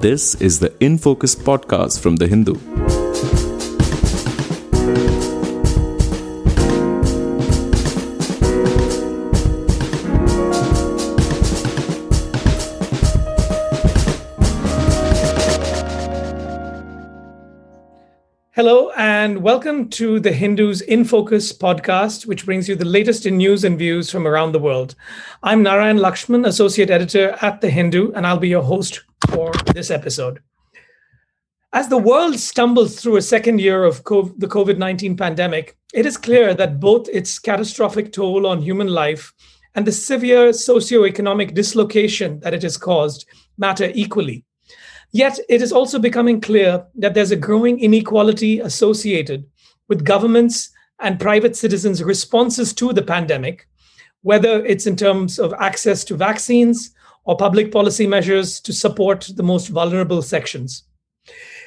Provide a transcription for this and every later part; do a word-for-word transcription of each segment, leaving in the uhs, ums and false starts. This is the In Focus podcast from The Hindu. Hello and welcome to The Hindu's In Focus podcast, which brings you the latest in news and views from around the world. I'm Narayan Lakshman, Associate Editor at The Hindu, and I'll be your host for this episode. As the world stumbles through a second year of COVID, the COVID nineteen pandemic, it is clear that both its catastrophic toll on human life and the severe socioeconomic dislocation that it has caused matter equally. Yet, it is also becoming clear that there's a growing inequality associated with governments and private citizens' responses to the pandemic, whether it's in terms of access to vaccines or public policy measures to support the most vulnerable sections.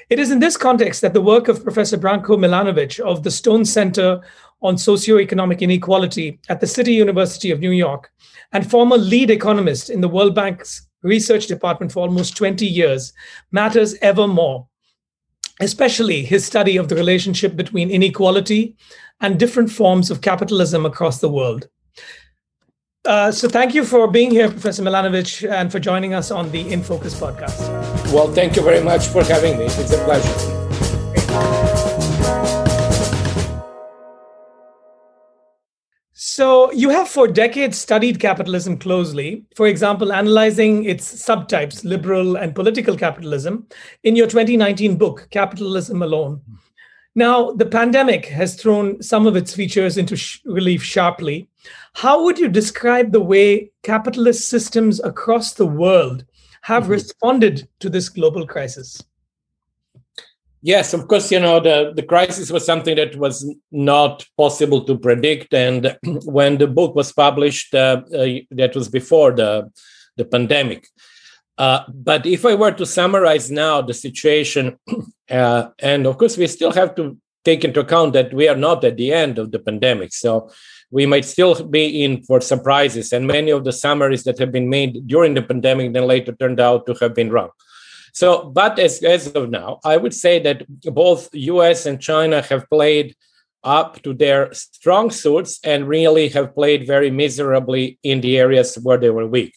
It is in this context that the work of Professor Branko Milanovic of the Stone Center on Socioeconomic Inequality at the City University of New York and former lead economist in the World Bank's Research Department for almost twenty years, matters ever more, especially his study of the relationship between inequality and different forms of capitalism across the world. Uh, so thank you for being here, Professor Milanovic, and for joining us on the In Focus podcast. Well, thank you very much for having me. It's a pleasure. So you have for decades studied capitalism closely, for example, analyzing its subtypes, liberal and political capitalism, in your twenty nineteen book, Capitalism Alone. Now, the pandemic has thrown some of its features into sh- relief sharply. How would you describe the way capitalist systems across the world have mm-hmm. responded to this global crisis? Yes, of course, you know, the, the crisis was something that was not possible to predict. And when the book was published, uh, uh, that was before the, the pandemic. Uh, but if I were to summarize now the situation, uh, and of course, we still have to take into account that we are not at the end of the pandemic. So we might still be in for surprises. And many of the summaries that have been made during the pandemic then later turned out to have been wrong. So, but as, as of now, I would say that both U S and China have played up to their strong suits and really have played very miserably in the areas where they were weak.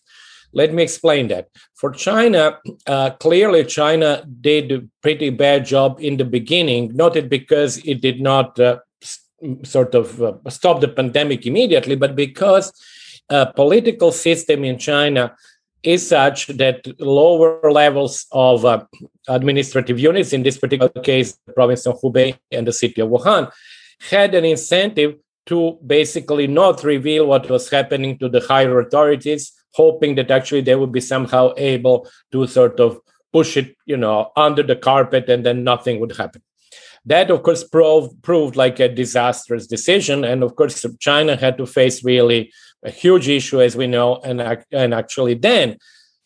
Let me explain that. For China, uh, clearly China did a pretty bad job in the beginning, not because it did not uh, st- sort of uh, stop the pandemic immediately, but because uh, political system in China is such that lower levels of uh, administrative units, in this particular case, the province of Hubei and the city of Wuhan, had an incentive to basically not reveal what was happening to the higher authorities, hoping that actually they would be somehow able to sort of push it, you know, under the carpet and then nothing would happen. That, of course, proved, proved like a disastrous decision. And of course, China had to face really a huge issue, as we know, and, and actually then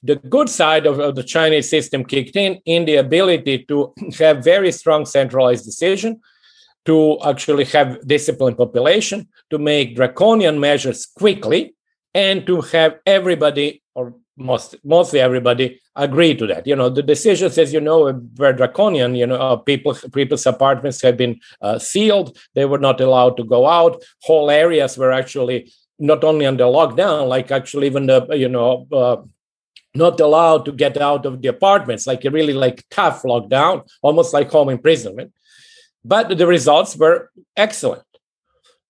the good side of, of the Chinese system kicked in, in the ability to have very strong centralized decision, to actually have disciplined population, to make draconian measures quickly, and to have everybody, or most, mostly everybody, agree to that. You know, the decisions, as you know, were draconian. You know, people, people's apartments have been uh, sealed. They were not allowed to go out. Whole areas were actually not only under lockdown, like actually even the, you know, uh, not allowed to get out of the apartments, like a really like tough lockdown, almost like home imprisonment. But the results were excellent,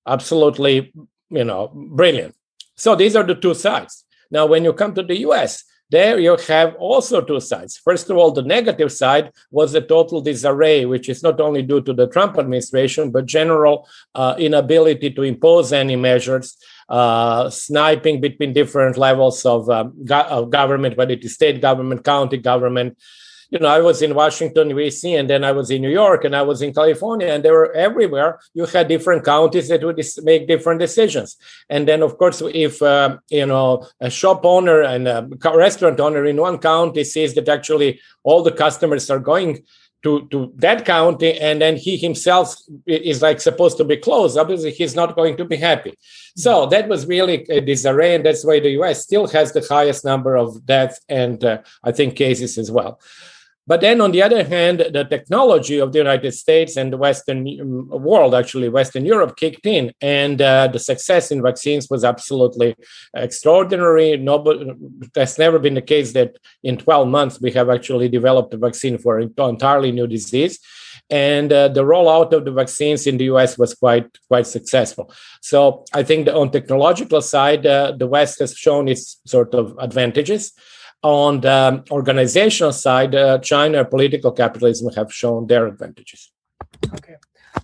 absolutely, you know, brilliant. So these are the two sides. Now, when you come to the U S, there you have also two sides. First of all, the negative side was the total disarray, which is not only due to the Trump administration, but general uh, inability to impose any measures, uh, sniping between different levels of, um, go- of government, whether it is state government, county government. You know, I was in Washington, D C, and then I was in New York, and I was in California, and they were everywhere. You had different counties that would make different decisions. And then, of course, if, uh, you know, a shop owner and a restaurant owner in one county sees that actually all the customers are going to, to that county, and then he himself is like supposed to be closed, obviously he's not going to be happy. So that was really a disarray, and that's why the U S still has the highest number of deaths and uh, I think cases as well. But then on the other hand, the technology of the United States and the Western world, actually Western Europe, kicked in. And uh, the success in vaccines was absolutely extraordinary. Nobody, that's never been the case that in twelve months, we have actually developed a vaccine for an entirely new disease. And uh, the rollout of the vaccines in the U S was quite, quite successful. So I think that on technological side, uh, the West has shown its sort of advantages. On the organizational side, uh, China political capitalism have shown their advantages. Okay,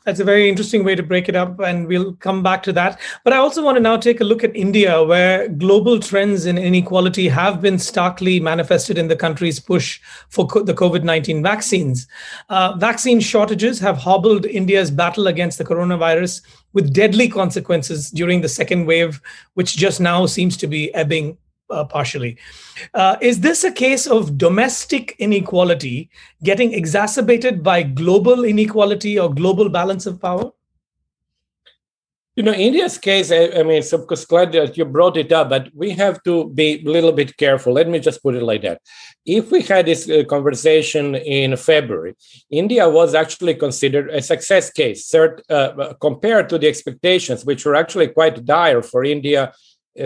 that's a very interesting way to break it up, and we'll come back to that. But I also want to now take a look at India, where global trends in inequality have been starkly manifested in the country's push for co- the COVID nineteen vaccines. Uh, vaccine shortages have hobbled India's battle against the coronavirus, with deadly consequences during the second wave, which just now seems to be ebbing Uh, partially. Uh, is this a case of domestic inequality getting exacerbated by global inequality or global balance of power? You know, India's case, I, I mean, so, because glad that you brought it up, but we have to be a little bit careful. Let me just put it like that. If we had this uh, conversation in February, India was actually considered a success case cert, uh, compared to the expectations, which were actually quite dire for India,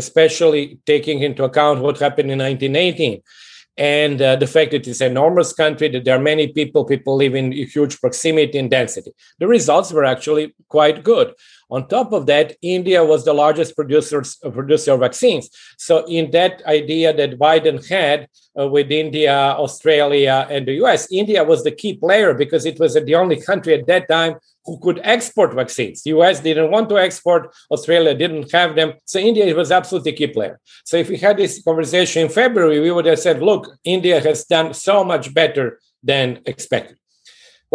especially taking into account what happened in nineteen eighteen and uh, the fact that it's an enormous country, that there are many people, people live in huge proximity and density. The results were actually quite good. On top of that, India was the largest producer, producer of vaccines. So in that idea that Biden had uh, with India, Australia, and the U S, India was the key player because it was the only country at that time who could export vaccines. The U S didn't want to export, Australia didn't have them. So India was absolutely a key player. So if we had this conversation in February, we would have said, look, India has done so much better than expected.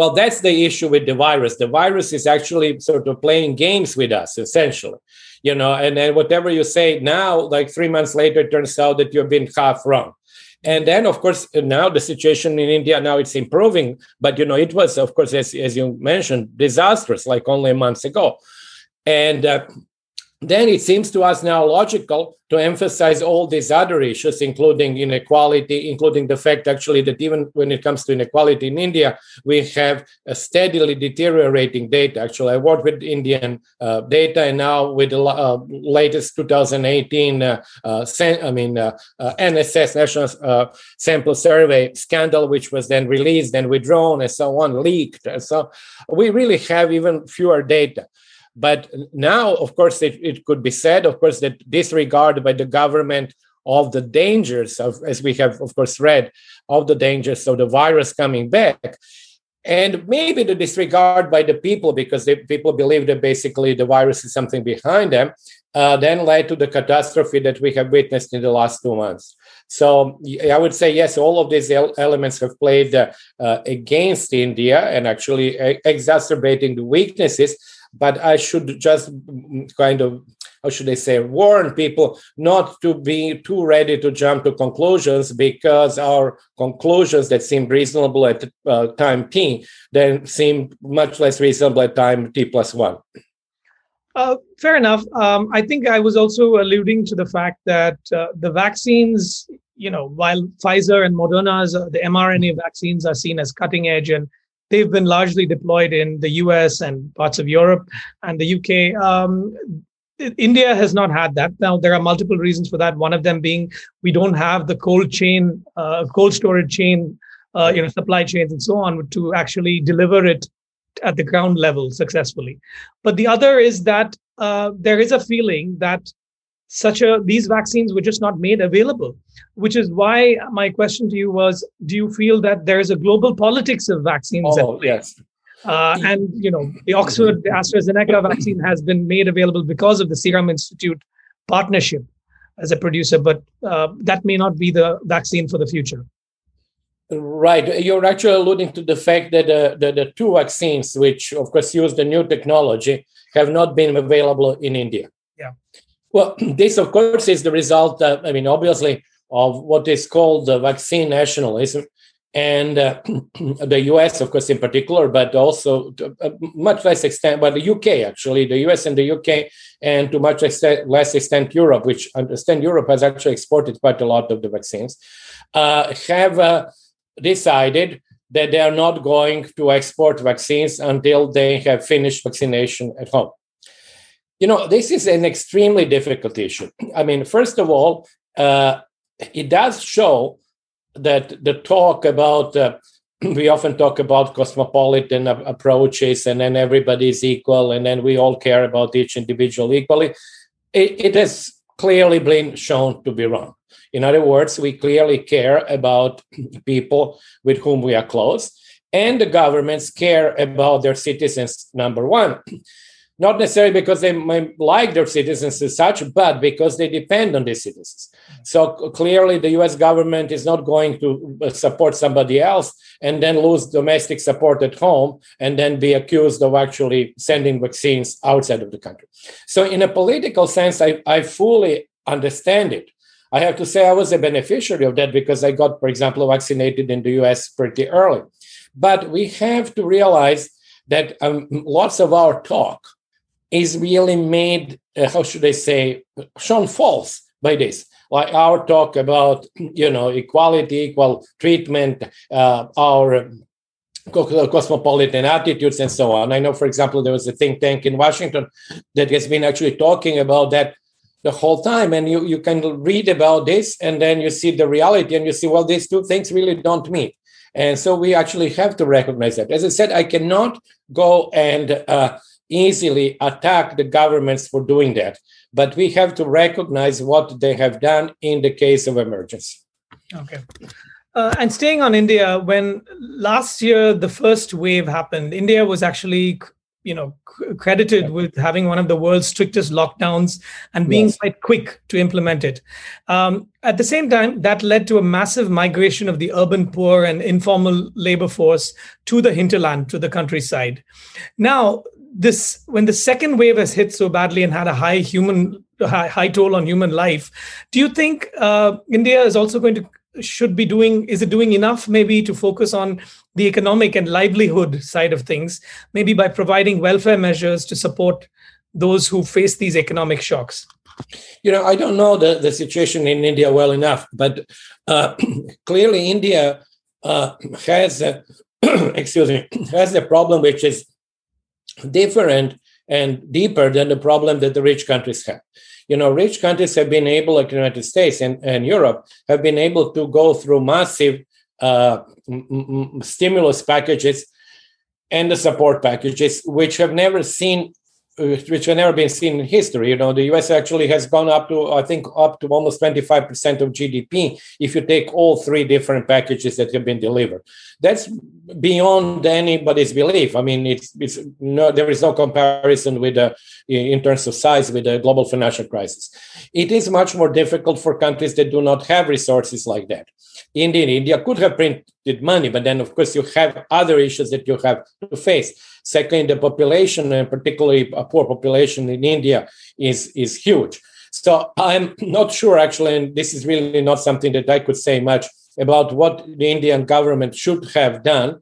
Well, that's the issue with the virus. The virus is actually sort of playing games with us, essentially. You know, and then whatever you say now, like three months later, it turns out that you've been half wrong. And then, of course, now the situation in India, now it's improving. But, you know, it was, of course, as, as you mentioned, disastrous, like only months ago. And uh, then it seems to us now logical to emphasize all these other issues, including inequality, including the fact, actually, that even when it comes to inequality in India, we have a steadily deteriorating data. Actually, I worked with Indian uh, data, and now with the uh, latest twenty eighteen, uh, uh, san- I mean, uh, uh, N S S, National uh, Sample Survey scandal, which was then released and withdrawn and so on, leaked. So we really have even fewer data. But now, of course, it, it could be said, of course, that disregard by the government of the dangers of, as we have, of course, read, of the dangers of the virus coming back. And maybe the disregard by the people, because the people believe that basically the virus is something behind them, uh, then led to the catastrophe that we have witnessed in the last two months. So I would say, yes, all of these elements have played uh, against India and actually uh, exacerbating the weaknesses. But I should just kind of, how should I say, warn people not to be too ready to jump to conclusions, because our conclusions that seem reasonable at uh, time T then seem much less reasonable at time T plus one. Uh, fair enough. Um, I think I was also alluding to the fact that uh, the vaccines, you know, while Pfizer and Moderna's, uh, the mRNA vaccines are seen as cutting edge, and they've been largely deployed in the U S and parts of Europe and the U K. Um, India has not had that. Now, there are multiple reasons for that. One of them being we don't have the cold chain, uh, cold storage chain, uh, you know, supply chains and so on to actually deliver it at the ground level successfully. But the other is that uh, there is a feeling that such a these vaccines were just not made available, which is why my question to you was, do you feel that there is a global politics of vaccines? Oh, yes. Uh, and, you know, the Oxford, the AstraZeneca vaccine has been made available because of the Serum Institute partnership as a producer, but uh, that may not be the vaccine for the future. Right. You're actually alluding to the fact that uh, the, the two vaccines, which, of course, use the new technology, have not been available in India. Yeah. Well, this, of course, is the result, uh, I mean, obviously, of what is called uh, vaccine nationalism. And uh, the U S, of course, in particular, but also to a much less extent, but the U K, actually, the U S and the U K, and to much extent, less extent Europe, which I understand Europe has actually exported quite a lot of the vaccines, uh, have uh, decided that they are not going to export vaccines until they have finished vaccination at home. You know, this is an extremely difficult issue. I mean, first of all, uh, it does show that the talk about, uh, we often talk about cosmopolitan uh, approaches, and then everybody is equal, and then we all care about each individual equally. It, it has clearly been shown to be wrong. In other words, we clearly care about people with whom we are close, and the governments care about their citizens, number one. Not necessarily because they might like their citizens as such, but because they depend on the citizens. So clearly the U S government is not going to support somebody else and then lose domestic support at home and then be accused of actually sending vaccines outside of the country. So in a political sense, I, I fully understand it. I have to say I was a beneficiary of that because I got, for example, vaccinated in the U S pretty early. But we have to realize that um, lots of our talk is really made, uh, how should I say, shown false by this. Like our talk about, you know, equality, equal treatment, uh, our cosmopolitan attitudes and so on. I know, for example, there was a think tank in Washington that has been actually talking about that the whole time. And you, you can read about this and then you see the reality and you see, well, these two things really don't meet. And so we actually have to recognize that. As I said, I cannot go and uh, easily attack the governments for doing that. But we have to recognize what they have done in the case of emergency. Okay. Uh, and staying on India, when last year the first wave happened, India was actually, you know, credited with having one of the world's strictest lockdowns and being yes. quite quick to implement it. Um, at the same time, that led to a massive migration of the urban poor and informal labor force to the hinterland, to the countryside. Now, this, when the second wave has hit so badly and had a high human high, high toll on human life, do you think uh, India is also going to should be doing, is it doing enough maybe to focus on the economic and livelihood side of things, maybe by providing welfare measures to support those who face these economic shocks? You know, I don't know the, the situation in India well enough, but uh, clearly India uh, has, a, excuse me, has a problem which is different and deeper than the problem that the rich countries have. You know, rich countries have been able, like the United States and, and Europe, have been able to go through massive uh, m- m- stimulus packages and the support packages, which have never seen, which have never been seen in history. You know, the U S actually has gone up to, I think, up to almost twenty-five percent of G D P if you take all three different packages that have been delivered. That's beyond anybody's belief. I mean, it's, it's no, there is no comparison with, uh, in terms of size, with the global financial crisis. It is much more difficult for countries that do not have resources like that. Indeed, India could have printed money, but then, of course, you have other issues that you have to face. Second, the population, and particularly a poor population in India, is, is huge. So I'm not sure, actually, and this is really not something that I could say much about what the Indian government should have done.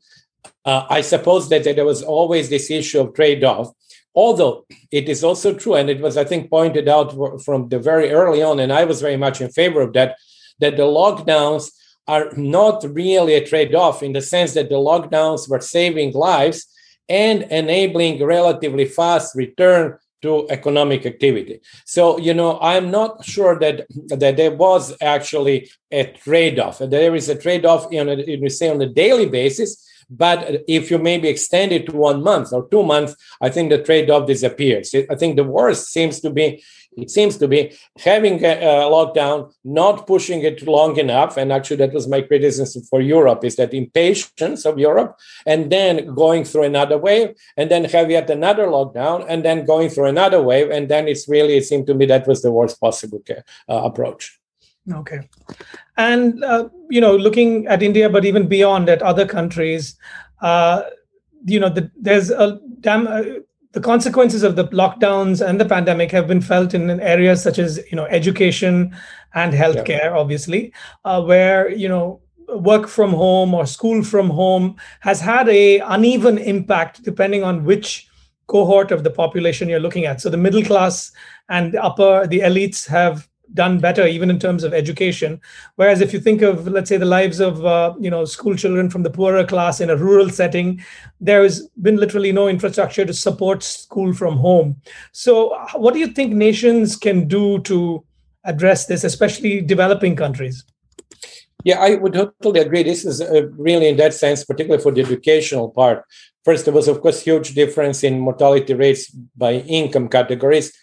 Uh, I suppose that, that there was always this issue of trade-off, although it is also true, and it was, I think, pointed out from the very early on, and I was very much in favor of that, that the lockdowns are not really a trade-off in the sense that the lockdowns were saving lives and enabling relatively fast return to economic activity. So, you know, I'm not sure that, that there was actually a trade-off. There is a trade-off, you know, we say on a daily basis, but if you maybe extend it to one month or two months, I think the trade-off disappears. I think the worst seems to be, it seems to be having a, a lockdown, not pushing it long enough. And actually, that was my criticism for Europe, is that impatience of Europe, and then going through another wave, and then have yet another lockdown, and then going through another wave. And then it's really, it seemed to me that was the worst possible uh, approach. Okay. And, uh, you know, looking at India, but even beyond at other countries, uh, you know, the, there's a damn... Uh, the consequences of the lockdowns and the pandemic have been felt in areas such as, you know, education and healthcare, yeah. obviously, uh, where, you know, work from home or school from home has had a uneven impact depending on which cohort of the population you're looking at. So the middle class and upper, the elites have done better, even in terms of education. Whereas if you think of, let's say, the lives of uh, you know, school children from the poorer class in a rural setting, there has been literally no infrastructure to support school from home. So what do you think nations can do to address this, especially developing countries? Yeah, I would totally agree. This is uh, really, in that sense, particularly for the educational part. First, there was, of course, huge difference in mortality rates by income categories,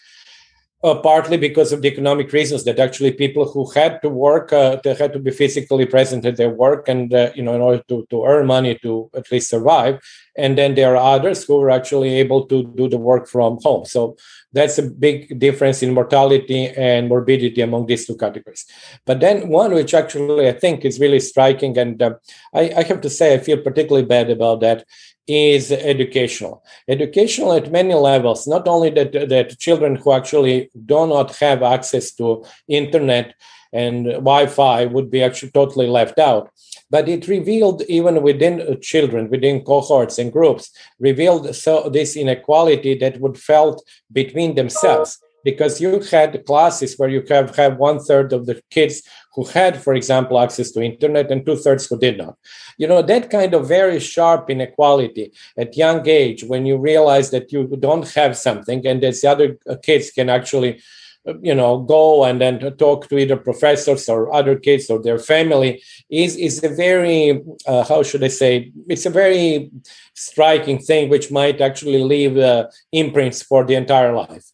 uh, partly because of the economic reasons that actually people who had to work, uh, they had to be physically present at their work and, uh, you know, in order to, to earn money to at least survive. And then there are others who were actually able to do the work from home. So that's a big difference in mortality and morbidity among these two categories. But then one which actually I think is really striking, and uh, I, I have to say I feel particularly bad about that, is educational. Educational at many levels, not only that, that children who actually do not have access to internet and Wi-Fi would be actually totally left out. But it revealed, even within children, within cohorts and groups, revealed so this inequality that would felt between themselves. Because you had classes where you have, have one third of the kids who had, for example, access to internet and two thirds who did not. You know, that kind of very sharp inequality at young age, when you realize that you don't have something and that the other kids can actually, you know, go and then talk to either professors or other kids or their family, is, is a very, uh, how should I say, it's a very striking thing which might actually leave uh, imprints for the entire life.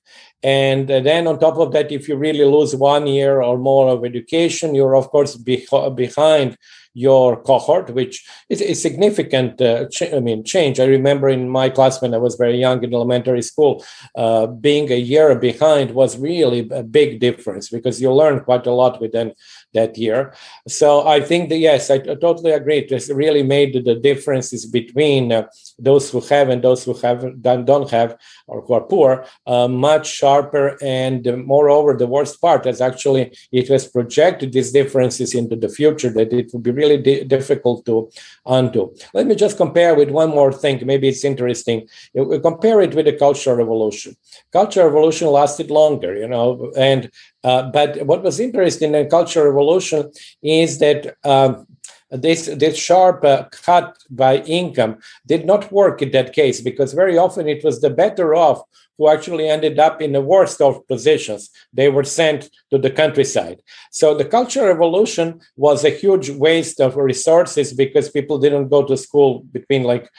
And then on top of that, if you really lose one year or more of education, you're, of course, be- behind your cohort, which is a significant uh, ch- I mean, change. I remember in my class when I was very young in elementary school, uh, being a year behind was really a big difference because you learn quite a lot within that year. So I think that, yes, I, t- I totally agree. It has really made the differences between uh, those who have and those who have done, don't have or who are poor uh, much sharper. And uh, moreover, the worst part is actually it has projected these differences into the future that it would be really Really difficult to undo. Let me just compare with one more thing. Maybe it's interesting. We compare it with the Cultural Revolution. Cultural Revolution lasted longer, you know. And uh, but what was interesting in the Cultural Revolution is that um, this this sharp uh, cut by income did not work in that case, because very often it was the better off who actually ended up in the worst of positions. They were sent to the countryside. So the Cultural Revolution was a huge waste of resources because people didn't go to school between like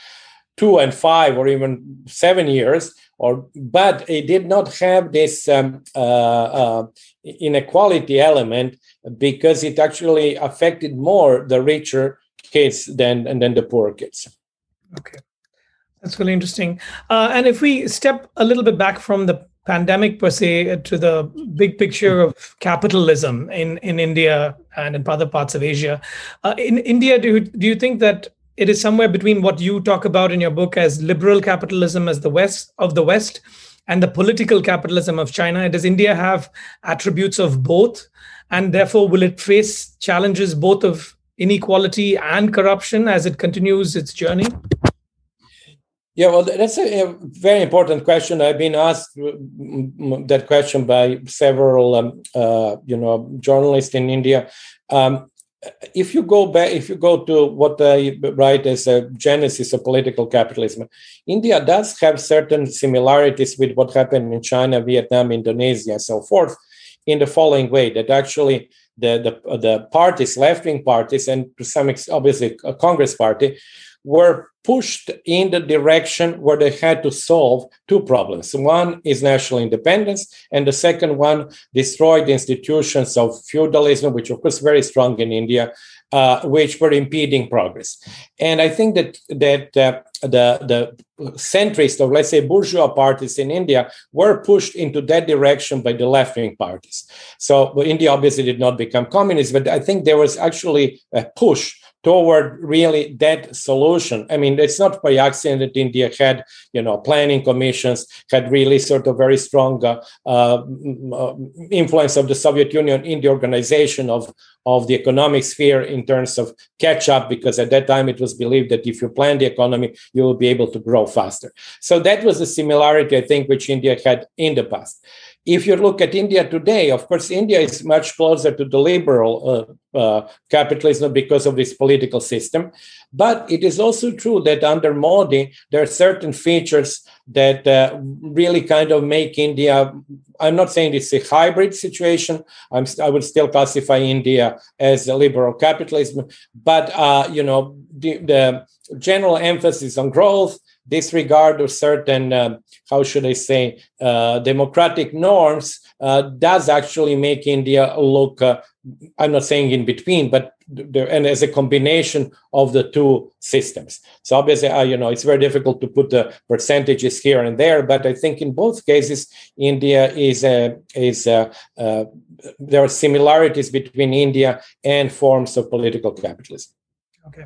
two and five or even seven years. Or, but it did not have this um, uh, uh, inequality element because it actually affected more the richer kids than, and than the poorer kids. Okay. That's really interesting. Uh, and if we step a little bit back from the pandemic per se to the big picture of capitalism in, in India and in other parts of Asia, uh, in India, do, do you think that it is somewhere between what you talk about in your book as liberal capitalism as the West of the West and the political capitalism of China? Does India have attributes of both? And therefore, will it face challenges both of inequality and corruption as it continues its journey? Yeah, well, that's a very important question. I've been asked that question by several, um, uh, you know, journalists in India. Um, if you go back, if you go to what I write as a genesis of political capitalism, India does have certain similarities with what happened in China, Vietnam, Indonesia, and so forth, in the following way: that actually the the, the parties, left-wing parties, and to some extent, obviously, a Congress party, were pushed in the direction where they had to solve two problems. One is national independence, and the second one destroyed the institutions of feudalism, which of course very strong in India, uh, which were impeding progress. And I think that that uh, the the centrist or let's say bourgeois parties in India were pushed into that direction by the left-wing parties. So well, India obviously did not become communist, but I think there was actually a push toward really that solution. I mean, it's not by accident that India had, you know, planning commissions, had really sort of very strong uh, uh, influence of the Soviet Union in the organization of, of the economic sphere in terms of catch up, because at that time it was believed that if you plan the economy, you will be able to grow faster. So that was a similarity, I think, which India had in the past. If you look at India today, of course, India is much closer to the liberal uh, uh, capitalism because of this political system. But it is also true that under Modi, there are certain features that uh, really kind of make India, I'm not saying it's a hybrid situation. I'm, I would still classify India as a liberal capitalism. But, uh, you know, the, the general emphasis on growth, disregard of certain, uh, how should I say, uh, democratic norms uh, does actually make India look, uh, I'm not saying in between, but there, and as a combination of the two systems. So obviously, uh, you know, it's very difficult to put the percentages here and there, but I think in both cases, India is, uh, is uh, uh, there are similarities between India and forms of political capitalism. Okay.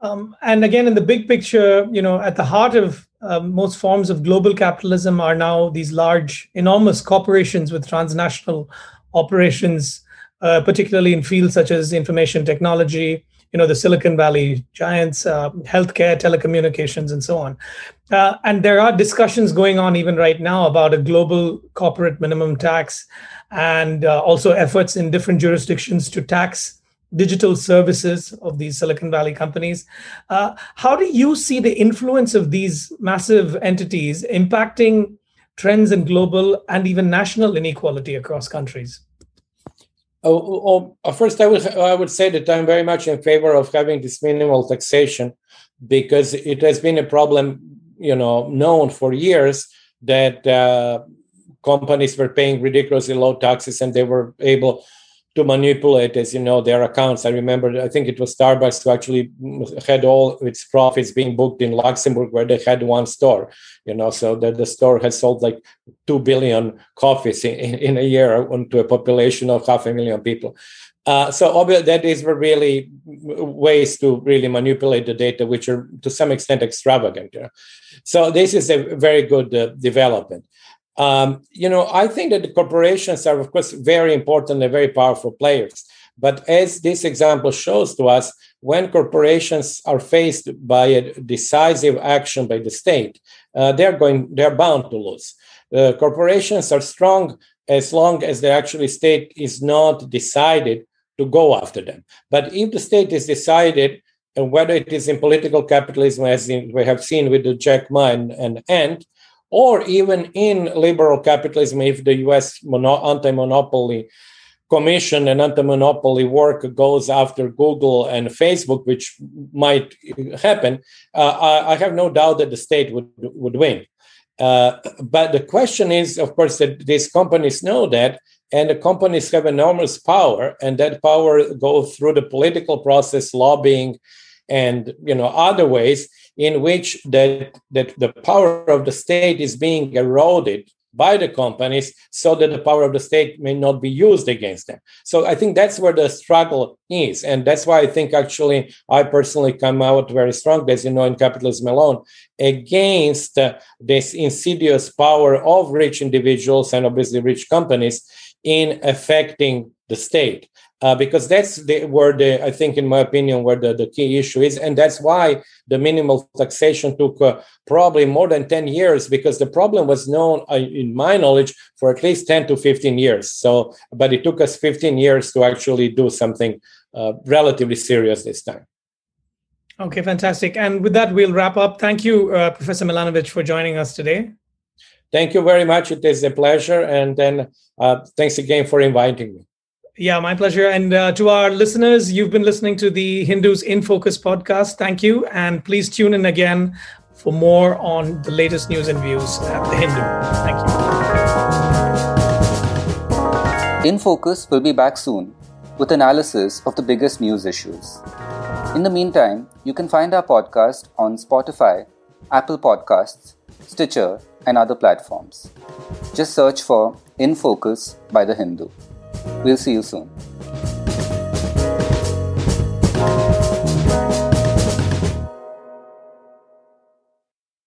Um, and again, in the big picture, you know, at the heart of uh, most forms of global capitalism are now these large, enormous corporations with transnational operations, uh, particularly in fields such as information technology, you know, the Silicon Valley giants, uh, healthcare, telecommunications, and so on. Uh, and there are discussions going on even right now about a global corporate minimum tax and uh, also efforts in different jurisdictions to tax digital services of these Silicon Valley companies. Uh, how do you see the influence of these massive entities impacting trends in global and even national inequality across countries? Oh, oh, first, I would, I would say that I'm very much in favor of having this minimal taxation because it has been a problem, you know, known for years that uh, companies were paying ridiculously low taxes and they were able to manipulate, as you know, their accounts. I remember, I think it was Starbucks who actually had all its profits being booked in Luxembourg, where they had one store, you know, so that the store has sold like two billion coffees in, in a year to a population of half a million people. Uh, so obviously that is really ways to really manipulate the data, which are to some extent extravagant. You know? So this is a very good uh, development. Um, you know, I think that the corporations are, of course, very important and very powerful players. But as this example shows to us, when corporations are faced by a decisive action by the state, uh, they're going, they're bound to lose. Uh, corporations are strong as long as the actually state is not decided to go after them. But if the state is decided, and whether it is in political capitalism, as in, we have seen with the Jack Ma and, and Ant, or even in liberal capitalism, if the U S mono- anti-monopoly commission and anti-monopoly work goes after Google and Facebook, which might happen, uh, I, I have no doubt that the state would, would win. Uh, but the question is, of course, that these companies know that, and the companies have enormous power, and that power goes through the political process, lobbying, and you know other ways in which that that the power of the state is being eroded by the companies so that the power of the state may not be used against them. So I think that's where the struggle is. And that's why I think actually I personally come out very strong, as you know, in Capitalism Alone, against uh, this insidious power of rich individuals and obviously rich companies in affecting the state. Uh, because that's the, where the, I think, in my opinion, where the, the key issue is. And that's why the minimal taxation took uh, probably more than ten years, because the problem was known, uh, in my knowledge, for at least ten to fifteen years. So, but it took us fifteen years to actually do something uh, relatively serious this time. Okay, fantastic. And with that, we'll wrap up. Thank you, uh, Professor Milanovic, for joining us today. Thank you very much. It is a pleasure. And then uh, thanks again for inviting me. Yeah, my pleasure. And uh, to our listeners, you've been listening to the Hindus in Focus podcast. Thank you. And please tune in again for more on the latest news and views at The Hindu. Thank you. In Focus will be back soon with analysis of the biggest news issues. In the meantime, you can find our podcast on Spotify, Apple Podcasts, Stitcher, and other platforms. Just search for In Focus by The Hindu. We'll see you soon.